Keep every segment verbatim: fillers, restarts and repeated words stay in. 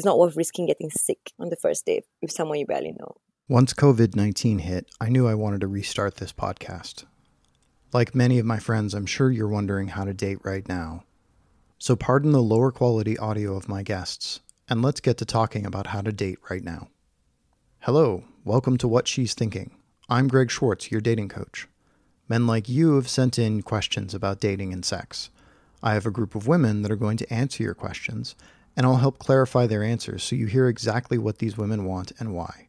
It's not worth risking getting sick on the first date with someone you barely know. Once COVID nineteen hit, I knew I wanted to restart this podcast. Like many of my friends, I'm sure you're wondering how to date right now. So pardon the lower quality audio of my guests, and let's get to talking about how to date right now. Hello, welcome to What She's Thinking. I'm Greg Schwartz, your dating coach. Men like you have sent in questions about dating and sex. I have a group of women that are going to answer your questions, and I'll help clarify their answers so you hear exactly what these women want and why.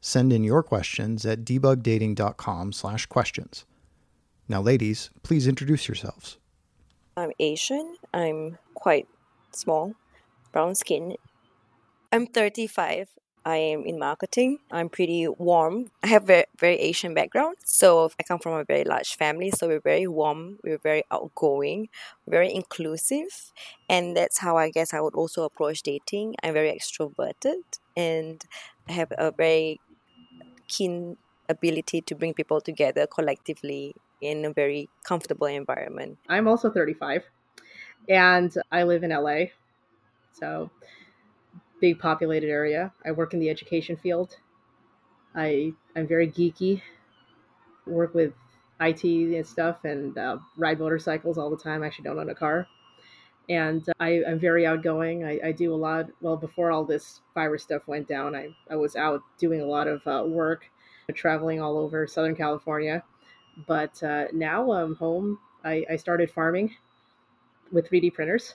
Send in your questions at debug dating dot com slash questions. Now, ladies, please introduce yourselves. I'm Asian. I'm quite small, brown skin. I'm thirty-five. I am in marketing. I'm pretty warm. I have a very, very Asian background. So I come from a very large family. So we're very warm. We're very outgoing, very inclusive. And that's how I guess I would also approach dating. I'm very extroverted and I have a very keen ability to bring people together collectively in a very comfortable environment. I'm also thirty-five and I live in L A. So big populated area. I work in the education field. I, I'm very geeky, work with I T and stuff and uh, ride motorcycles all the time. I actually don't own a car. And uh, I, I'm very outgoing. I, I do a lot. Well, before all this virus stuff went down, I, I was out doing a lot of uh, work, traveling all over Southern California. But uh, now I'm home. I, I started farming with three D printers.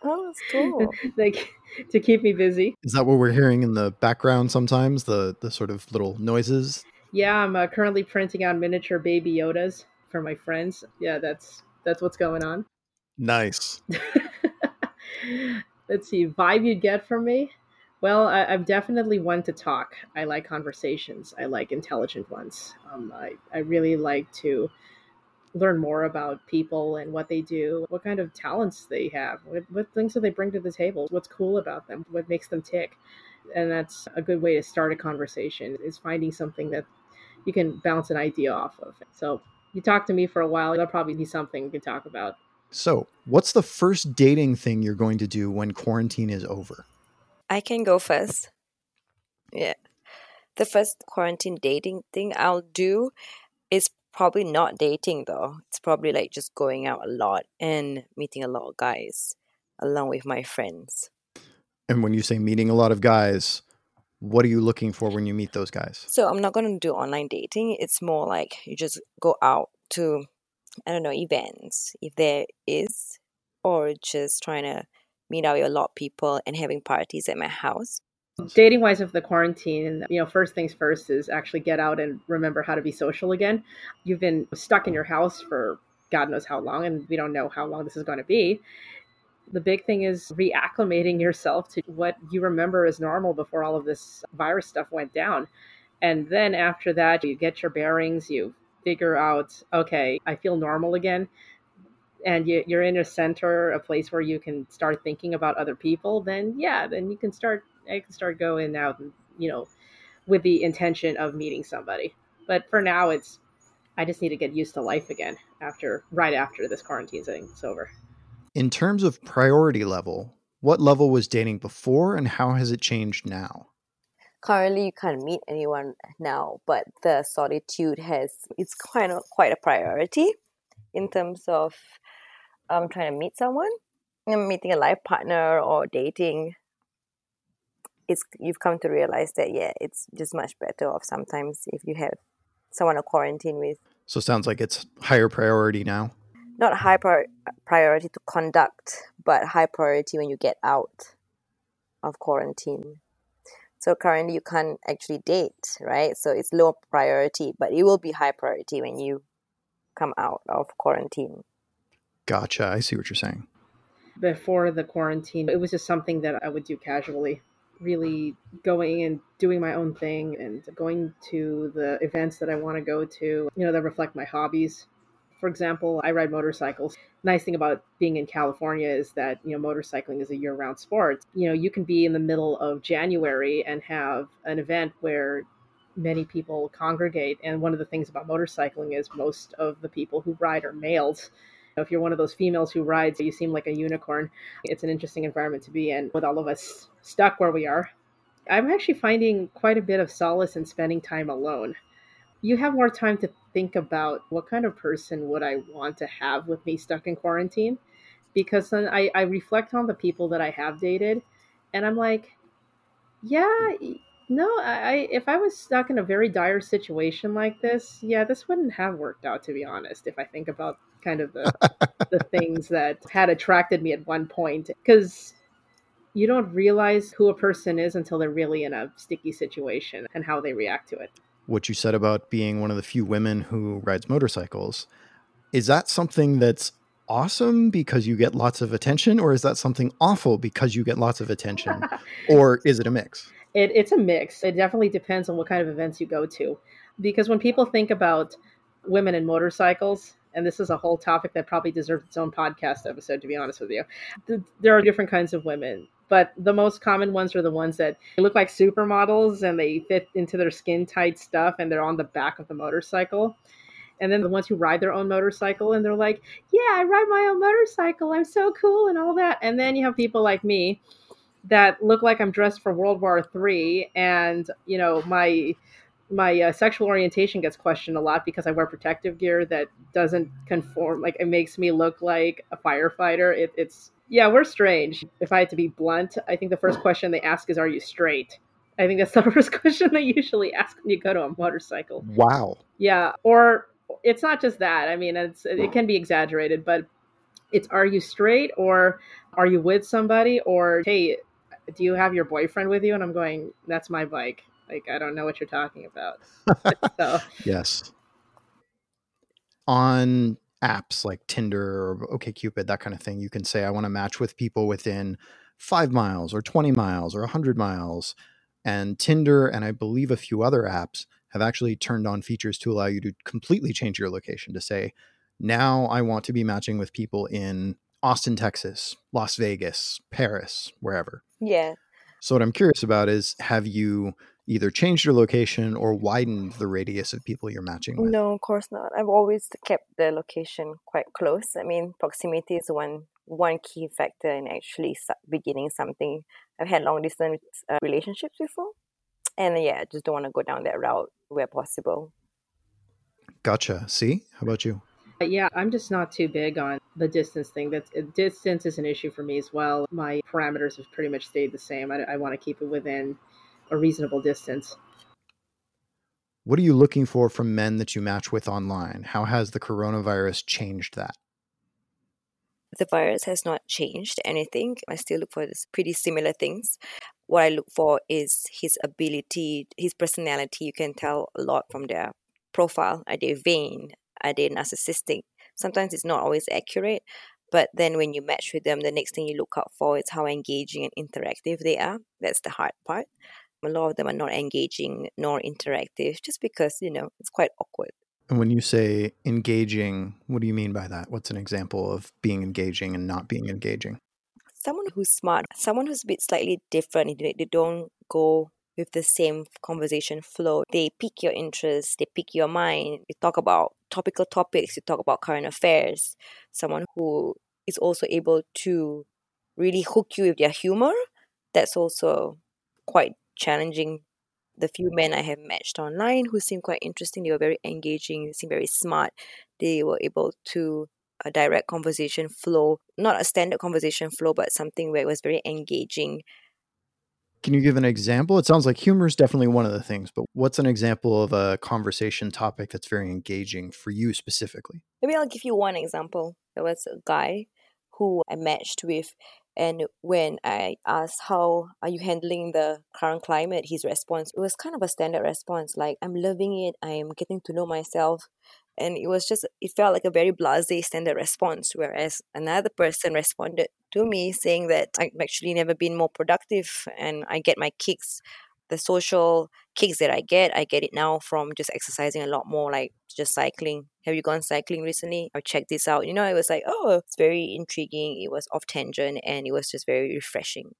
Oh, that's cool. Like to keep me busy. Is that what we're hearing in the background sometimes? The the sort of little noises? Yeah, I'm uh, currently printing out miniature baby Yodas for my friends. Yeah, that's that's what's going on. Nice. Let's see, vibe you'd get from me. Well, I, I'm definitely one to talk. I like conversations. I like intelligent ones. Um, I, I really like to learn more about people and what they do, what kind of talents they have, what, what things do they bring to the table, what's cool about them, what makes them tick. And that's a good way to start a conversation, is finding something that you can bounce an idea off of. So you talk to me for a while, there'll probably be something we can talk about. So what's the first dating thing you're going to do when quarantine is over? I can go first. Yeah. The first quarantine dating thing I'll do is probably not dating though. It's probably like just going out a lot and meeting a lot of guys along with my friends. And when you say meeting a lot of guys, what are you looking for when you meet those guys? So I'm not going to do online dating. It's more like you just go out to, I don't know, events if there is, or just trying to meet out with a lot of people and having parties at my house. Dating wise of the quarantine, you know, first things first is actually get out and remember how to be social again. You've been stuck in your house for God knows how long, and we don't know how long this is going to be. The big thing is reacclimating yourself to what you remember as normal before all of this virus stuff went down. And then after that, you get your bearings, you figure out, okay, I feel normal again. And you, you're in a center, a place where you can start thinking about other people, then yeah, then you can start, I can start going out and, you know, with the intention of meeting somebody. But for now, it's, I just need to get used to life again after, right after this quarantine thing is over. In terms of priority level, what level was dating before and how has it changed now? Currently, you can't meet anyone now, but the solitude has, it's kind of quite a priority in terms of um, trying to meet someone, meeting a life partner or dating. It's, you've come to realize that, yeah, it's just much better off sometimes if you have someone to quarantine with. So sounds like it's higher priority now. Not high pri- priority to conduct, but high priority when you get out of quarantine. So currently you can't actually date, right? So it's low priority, but it will be high priority when you come out of quarantine. Gotcha. I see what you're saying. Before the quarantine, it was just something that I would do casually. Really going and doing my own thing and going to the events that I want to go to, you know, that reflect my hobbies. For example, I ride motorcycles. Nice thing about being in California is that, you know, motorcycling is a year-round sport. You know, you can be in the middle of January and have an event where many people congregate. And one of the things about motorcycling is most of the people who ride are males. If you're one of those females who rides, you seem like a unicorn. It's an interesting environment to be in with all of us stuck where we are. I'm actually finding quite a bit of solace in spending time alone. You have more time to think about what kind of person would I want to have with me stuck in quarantine, because then I, I reflect on the people that I have dated and I'm like, yeah, no, I if I was stuck in a very dire situation like this, yeah, this wouldn't have worked out, to be honest, if I think about kind of the the things that had attracted me at one point, because you don't realize who a person is until they're really in a sticky situation and how they react to it. What you said about being one of the few women who rides motorcycles, is that something that's awesome because you get lots of attention, or is that something awful because you get lots of attention? Or is it a mix? It, it's a mix. It definitely depends on what kind of events you go to, because when people think about women and motorcycles, and this is a whole topic that probably deserves its own podcast episode, to be honest with you, there are different kinds of women. But the most common ones are the ones that look like supermodels and they fit into their skin tight stuff and they're on the back of the motorcycle. And then the ones who ride their own motorcycle and they're like, yeah, I ride my own motorcycle. I'm so cool and all that. And then you have people like me that look like I'm dressed for World War Three. And, you know, my my uh, sexual orientation gets questioned a lot because I wear protective gear that doesn't conform. Like, it makes me look like a firefighter. It, it's Yeah, we're strange. If I had to be blunt, I think the first question they ask is, are you straight? I think that's the first question they usually ask when you go to a motorcycle. Wow. Yeah. Or it's not just that. I mean, it's, it can be exaggerated, but it's, are you straight, or are you with somebody, or, hey, do you have your boyfriend with you? And I'm going, that's my bike. Like, I don't know what you're talking about. So. Yes. On apps like Tinder or OkCupid, that kind of thing, you can say, I want to match with people within five miles or twenty miles or one hundred miles. And Tinder, and I believe a few other apps, have actually turned on features to allow you to completely change your location to say, now I want to be matching with people in Austin, Texas, Las Vegas, Paris, wherever. Yeah. So what I'm curious about is, have you either changed your location or widened the radius of people you're matching with? No, of course not. I've always kept the location quite close. I mean, proximity is one one key factor in actually beginning something. I've had long distance uh, relationships before. And yeah, I just don't want to go down that route where possible. Gotcha. See, how about you? Yeah, I'm just not too big on the distance thing. That's, distance is an issue for me as well. My parameters have pretty much stayed the same. I, I want to keep it within a reasonable distance. What are you looking for from men that you match with online? How has the coronavirus changed that? The virus has not changed anything. I still look for this pretty similar things. What I look for is his ability, his personality. You can tell a lot from their profile. Are they vain? Are they narcissistic? Sometimes it's not always accurate, but then when you match with them, the next thing you look out for is how engaging and interactive they are. That's the hard part. A lot of them are not engaging nor interactive just because, you know, it's quite awkward. And when you say engaging, what do you mean by that? What's an example of being engaging and not being engaging? Someone who's smart, someone who's a bit slightly different. They don't go with the same conversation flow. They pique your interest, they pique your mind. You talk about topical topics, you talk about current affairs. Someone who is also able to really hook you with their humor, that's also quite challenging. The few men I have matched online who seemed quite interesting, they were very engaging, they seemed very smart. They were able to a direct conversation flow, not a standard conversation flow, but something where it was very engaging. Can you give an example? It sounds like humor is definitely one of the things, but what's an example of a conversation topic that's very engaging for you specifically? Maybe I'll give you one example. There was a guy who I matched with, and when I asked, how are you handling the current climate? His response, it was kind of a standard response, like, I'm loving it, I'm getting to know myself. And it was just, it felt like a very blasé standard response, whereas another person responded to me saying that I've actually never been more productive and I get my kicks, the social kicks that I get, I get it now from just exercising a lot more, like just cycling. Have you gone cycling recently? I've checked this out. You know, it was like, oh, it's very intriguing. It was off tangent and it was just very refreshing.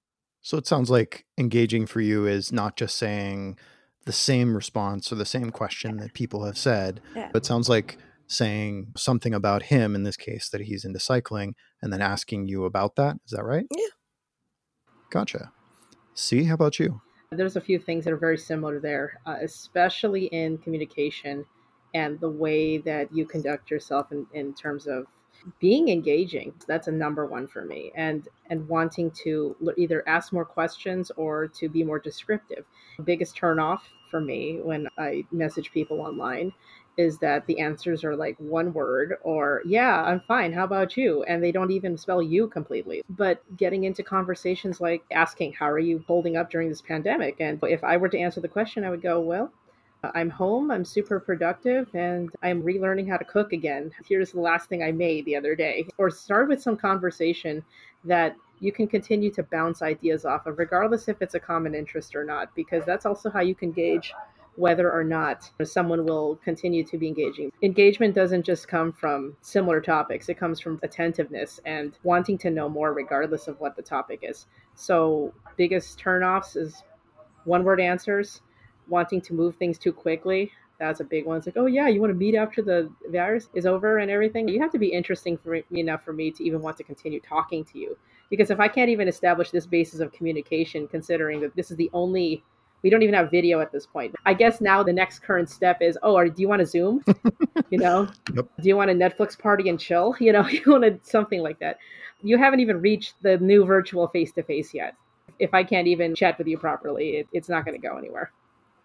So it sounds like engaging for you is not just saying the same response or the same question that people have said. Yeah. But it sounds like saying something about him, in this case, that he's into cycling, and then asking you about that. Is that right? Yeah. Gotcha. See, how about you? There's a few things that are very similar there, uh, especially in communication and the way that you conduct yourself in, in terms of being engaging. That's a number one for me, and and wanting to either ask more questions or to be more descriptive. The biggest turnoff for me when I message people online is that the answers are like one word, or yeah, I'm fine, how about you? And they don't even spell you completely. But getting into conversations like asking, how are you holding up during this pandemic? And if I were to answer the question, I would go, well, I'm home, I'm super productive, and I'm relearning how to cook again. Here's the last thing I made the other day. Or start with some conversation that you can continue to bounce ideas off of, regardless if it's a common interest or not, because that's also how you can gauge whether or not someone will continue to be engaging. Engagement doesn't just come from similar topics. It comes from attentiveness and wanting to know more regardless of what the topic is. So biggest turnoffs is one-word answers, wanting to move things too quickly. That's a big one. It's like, oh yeah, you want to meet after the virus is over and everything? You have to be interesting for me enough for me to even want to continue talking to you. Because if I can't even establish this basis of communication, considering that this is the only, we don't even have video at this point. I guess now the next current step is, oh, or do you want to Zoom? You know, yep. Do you want a Netflix party and chill? You know, you want to, something like that. You haven't even reached the new virtual face-to-face yet. If I can't even chat with you properly, it, it's not going to go anywhere.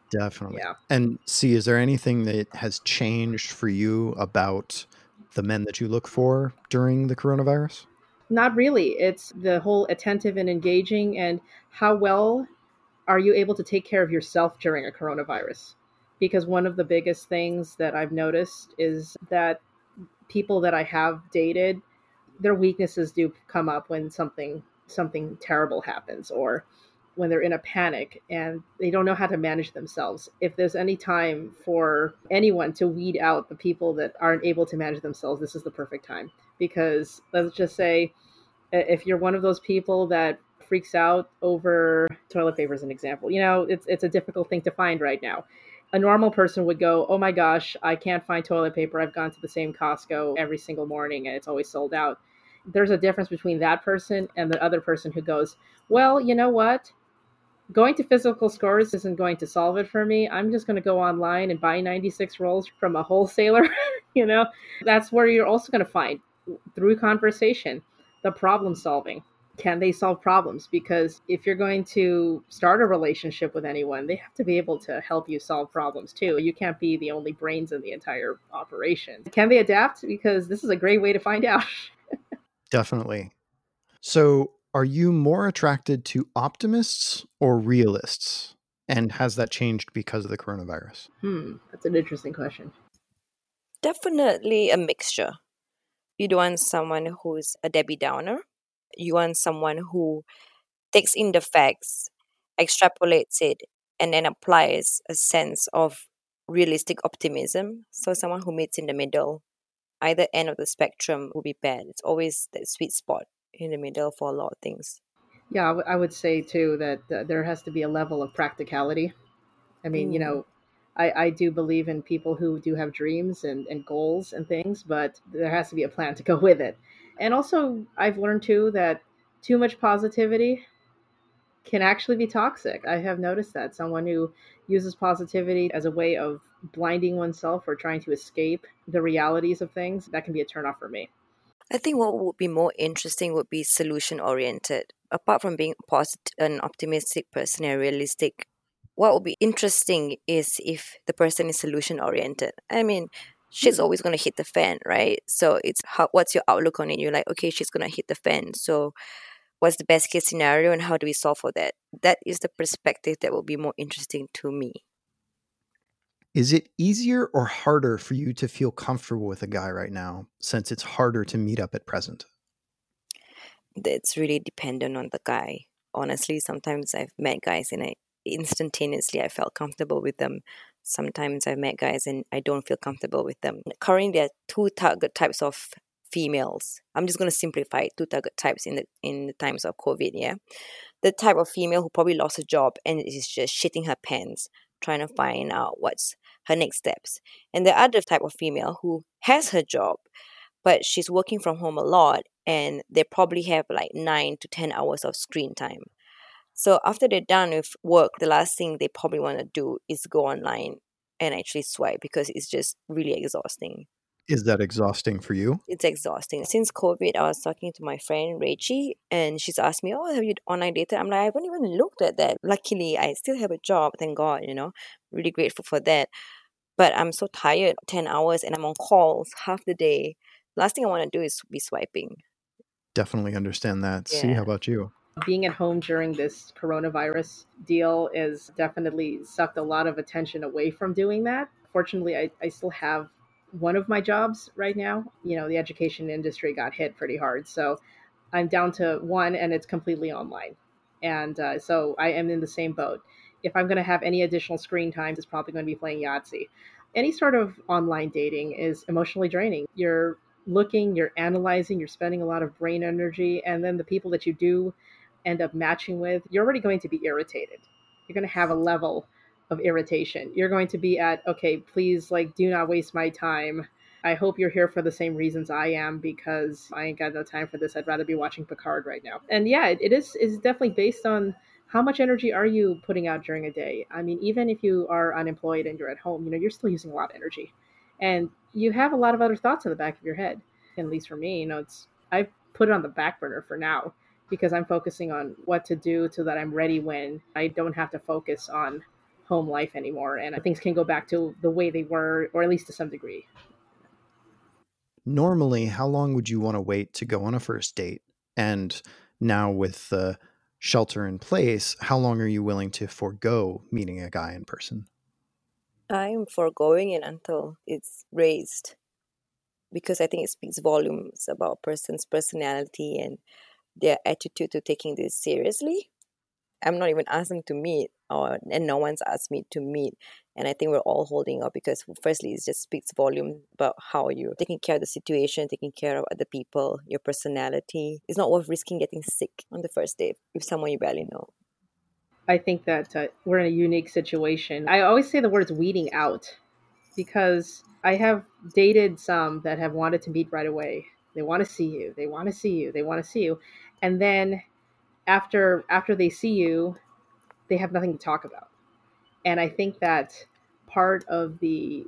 Definitely. Yeah. And see, is there anything that has changed for you about the men that you look for during the coronavirus? Not really. It's the whole attentive and engaging, and how well are you able to take care of yourself during a coronavirus? Because one of the biggest things that I've noticed is that people that I have dated, their weaknesses do come up when something something terrible happens, or when they're in a panic and they don't know how to manage themselves. If there's any time for anyone to weed out the people that aren't able to manage themselves, this is the perfect time. Because let's just say, if you're one of those people that freaks out over toilet paper as an example, you know, it's it's a difficult thing to find right now. A normal person would go, oh my gosh, I can't find toilet paper. I've gone to the same Costco every single morning and it's always sold out. There's a difference between that person and the other person who goes, well, you know what? Going to physical stores isn't going to solve it for me. I'm just going to go online and buy ninety-six rolls from a wholesaler. You know, that's where you're also going to find, through conversation, the problem solving. Can they solve problems? Because if you're going to start a relationship with anyone, they have to be able to help you solve problems too. You can't be the only brains in the entire operation. Can they adapt? Because this is a great way to find out. Definitely. So are you more attracted to optimists or realists? And has that changed because of the coronavirus? Hmm, that's an interesting question. Definitely a mixture. You don't want someone who's a Debbie Downer. You want someone who takes in the facts, extrapolates it, and then applies a sense of realistic optimism. So someone who meets in the middle, either end of the spectrum would be bad. It's always that sweet spot in the middle for a lot of things. Yeah, I, w- I would say too that uh, there has to be a level of practicality. I mean, mm. you know, I, I do believe in people who do have dreams and, and goals and things, but there has to be a plan to go with it. And also, I've learned too that too much positivity can actually be toxic. I have noticed that someone who uses positivity as a way of blinding oneself or trying to escape the realities of things, that can be a turnoff for me. I think what would be more interesting would be solution-oriented. Apart from being positive, an optimistic person and realistic, what would be interesting is if the person is solution-oriented. I mean, shit's always going to hit the fan, right? So it's how, what's your outlook on it? You're like, okay, shit's going to hit the fan. So what's the best case scenario and how do we solve for that? That is the perspective that will be more interesting to me. Is it easier or harder for you to feel comfortable with a guy right now, since it's harder to meet up at present? It's really dependent on the guy. Honestly, sometimes I've met guys and I instantaneously I felt comfortable with them. Sometimes I've met guys and I don't feel comfortable with them. Currently, there are two target types of females. I'm just going to simplify it, two target types in the in the times of COVID, yeah? The type of female who probably lost a job and is just shitting her pants, trying to find out what's her next steps. And the other type of female who has her job, but she's working from home a lot, and they probably have like nine to ten hours of screen time. So after they're done with work, the last thing they probably want to do is go online and actually swipe, because it's just really exhausting. Is that exhausting for you? It's exhausting. Since COVID, I was talking to my friend Rachie, and she's asked me, oh, have you online dated? I'm like, I haven't even looked at that. Luckily, I still have a job, thank God, you know, really grateful for that. But I'm so tired, ten hours, and I'm on calls half the day. Last thing I want to do is be swiping. Definitely understand that. Yeah. See, how about you? Being at home during this coronavirus deal is definitely sucked a lot of attention away from doing that. Fortunately, I, I still have one of my jobs right now. You know, the education industry got hit pretty hard. So I'm down to one, and it's completely online. And uh, so I am in the same boat. If I'm going to have any additional screen time, it's probably going to be playing Yahtzee. Any sort of online dating is emotionally draining. You're looking, you're analyzing, you're spending a lot of brain energy, and then the people that you do end up matching with, you're already going to be irritated. You're going to have a level of irritation. You're going to be at, okay, please, like, do not waste my time. I hope you're here for the same reasons I am, because I ain't got no time for this. I'd rather be watching Picard right now. And yeah, it, it is is definitely based on how much energy are you putting out during a day. I mean, even if you are unemployed and you're at home, you know, you're still using a lot of energy. And you have a lot of other thoughts in the back of your head. And at least for me, you know, it's I've put it on the back burner for now, because I'm focusing on what to do so that I'm ready when I don't have to focus on home life anymore. And things can go back to the way they were, or at least to some degree. Normally, how long would you want to wait to go on a first date? And now with the shelter in place, how long are you willing to forego meeting a guy in person? I'm foregoing it until it's raised, because I think it speaks volumes about a person's personality and their attitude to taking this seriously. I'm not even asking to meet, or and no one's asked me to meet. And I think we're all holding up because, firstly, it just speaks volume about how you're taking care of the situation, taking care of other people, your personality. It's not worth risking getting sick on the first date with someone you barely know. I think that uh, we're in a unique situation. I always say the words weeding out, because I have dated some that have wanted to meet right away. They want to see you. They want to see you. They want to see you. And then after after they see you, they have nothing to talk about. And I think that part of the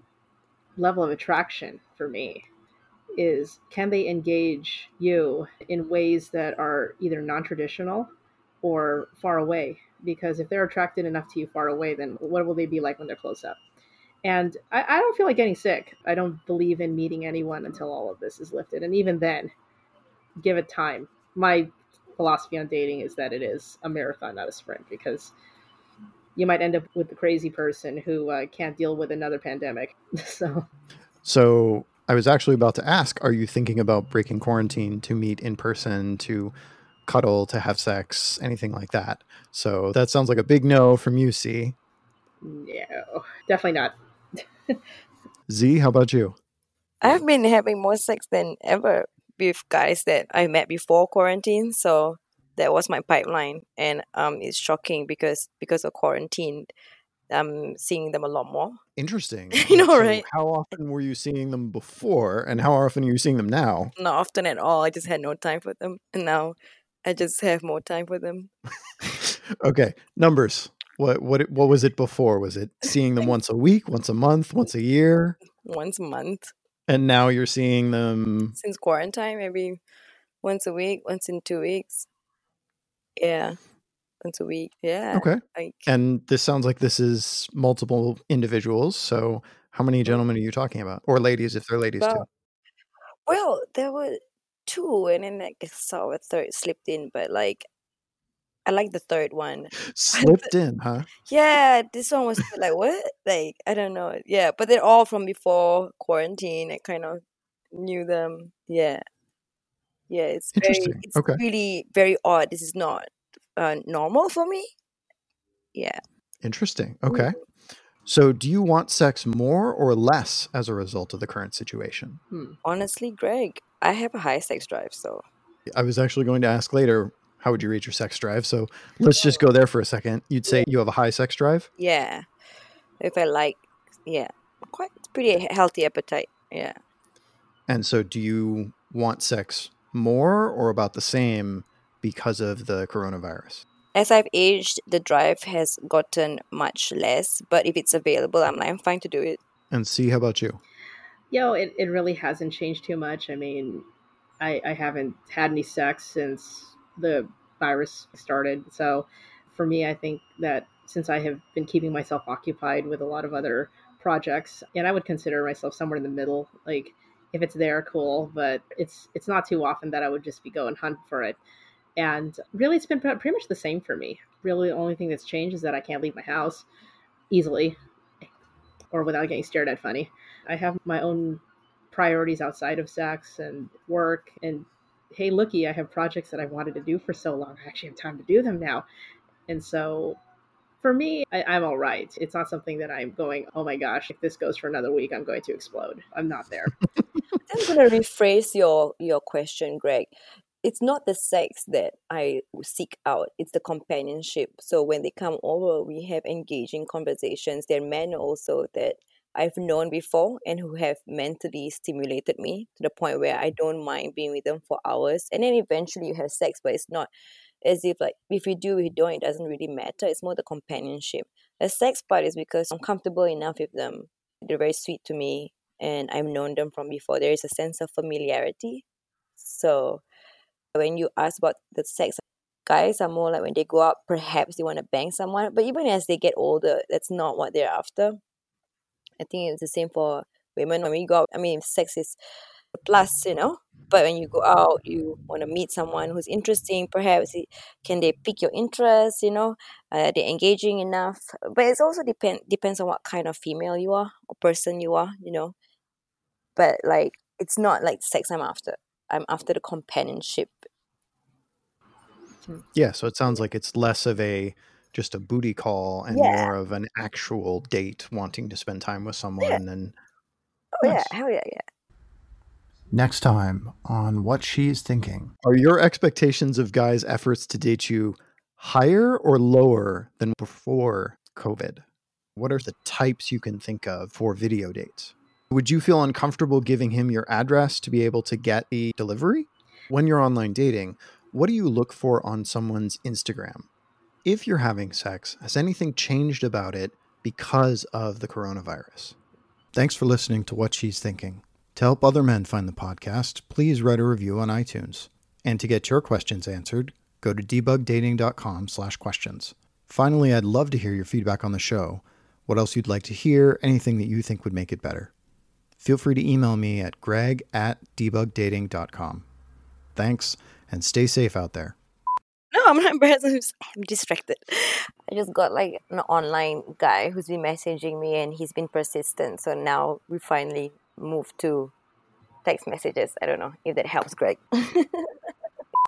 level of attraction for me is, can they engage you in ways that are either non-traditional or far away? Because if they're attracted enough to you far away, then what will they be like when they're close up? And I, I don't feel like getting sick. I don't believe in meeting anyone until all of this is lifted. And even then, give it time. My philosophy on dating is that it is a marathon, not a sprint, because you might end up with the crazy person who uh, can't deal with another pandemic. So. So I was actually about to ask, are you thinking about breaking quarantine to meet in person, to cuddle, to have sex, anything like that? So that sounds like a big no from you, C. No, definitely not. Z, how about you? I've been having more sex than ever with guys that I met before quarantine. So that was my pipeline. And um, it's shocking because because of quarantine, I'm seeing them a lot more. Interesting. You know, so right? How often were you seeing them before, and how often are you seeing them now? Not often at all. I just had no time for them. And now I just have more time for them. Okay. Numbers. What what what was it before? Was it seeing them once a week, once a month, once a year? Once a month. And now you're seeing them? Since quarantine, maybe once a week, once in two weeks. Yeah. Once a week. Yeah. Okay. Like, and this sounds like this is multiple individuals. So how many gentlemen are you talking about? Or ladies, if they're ladies well, too. Well, there were two, and then I guess our third slipped in, but like, I like the third one. Slipped the, in, huh? Yeah, this one was like, what? Like, I don't know. Yeah, but they're all from before quarantine. I kind of knew them. Yeah. Yeah, it's very, it's okay. Really very odd. This is not uh, normal for me. Yeah. Interesting. Okay. Mm-hmm. So do you want sex more or less as a result of the current situation? Hmm. Honestly, Greg, I have a high sex drive, so. I was actually going to ask later, how would you rate your sex drive? So let's just go there for a second. You'd say you have a high sex drive? Yeah. If I like, yeah. quite pretty healthy appetite. Yeah. And so do you want sex more or about the same because of the coronavirus? As I've aged, the drive has gotten much less, but if it's available, I'm like, I'm fine to do it. And see, how about you? Yo, it, it really hasn't changed too much. I mean, I, I haven't had any sex since the virus started. So for me, I think that since I have been keeping myself occupied with a lot of other projects, and I would consider myself somewhere in the middle, like if it's there, cool, but it's it's not too often that I would just be go and hunt for it. And really, it's been pretty much the same for me. Really, the only thing that's changed is that I can't leave my house easily or without getting stared at funny. I have my own priorities outside of sex and work. And hey, looky, I have projects that I've wanted to do for so long. I actually have time to do them now. And so for me, I, I'm all right. It's not something that I'm going, oh my gosh, if this goes for another week, I'm going to explode. I'm not there. I'm going to rephrase your, your question, Greg. It's not the sex that I seek out. It's the companionship. So when they come over, we have engaging conversations. There are men also that I've known before and who have mentally stimulated me to the point where I don't mind being with them for hours. And then eventually you have sex, but it's not as if like, if you do, you don't, it doesn't really matter. It's more the companionship. The sex part is because I'm comfortable enough with them. They're very sweet to me and I've known them from before. There is a sense of familiarity. So when you ask about the sex, guys are more like when they go out, perhaps they want to bang someone. But even as they get older, that's not what they're after. I think it's the same for women. When we go out, I mean, sex is a plus, you know. But when you go out, you want to meet someone who's interesting. Perhaps can they pique your interest, you know. Uh, they're engaging enough. But it also depend, depends on what kind of female you are or person you are, you know. But, like, it's not like sex I'm after. I'm after the companionship. Yeah, so it sounds like it's less of a just a booty call and yeah. more of an actual date, wanting to spend time with someone. Yeah. And oh nice. yeah, hell yeah, yeah. Next time on What She's Thinking. Are your expectations of guys' efforts to date you higher or lower than before COVID? What are the types you can think of for video dates? Would you feel uncomfortable giving him your address to be able to get the delivery? When you're online dating, what do you look for on someone's Instagram? If you're having sex, has anything changed about it because of the coronavirus? Thanks for listening to What She's Thinking. To help other men find the podcast, please write a review on iTunes. And to get your questions answered, go to debugdating.com slash questions. Finally, I'd love to hear your feedback on the show. What else you'd like to hear, anything that you think would make it better. Feel free to email me at greg at debugdating.com. Thanks, and stay safe out there. No, I'm not embarrassed. I'm distracted. I just got like an online guy who's been messaging me, and he's been persistent. So now we finally moved to text messages. I don't know if that helps, Greg.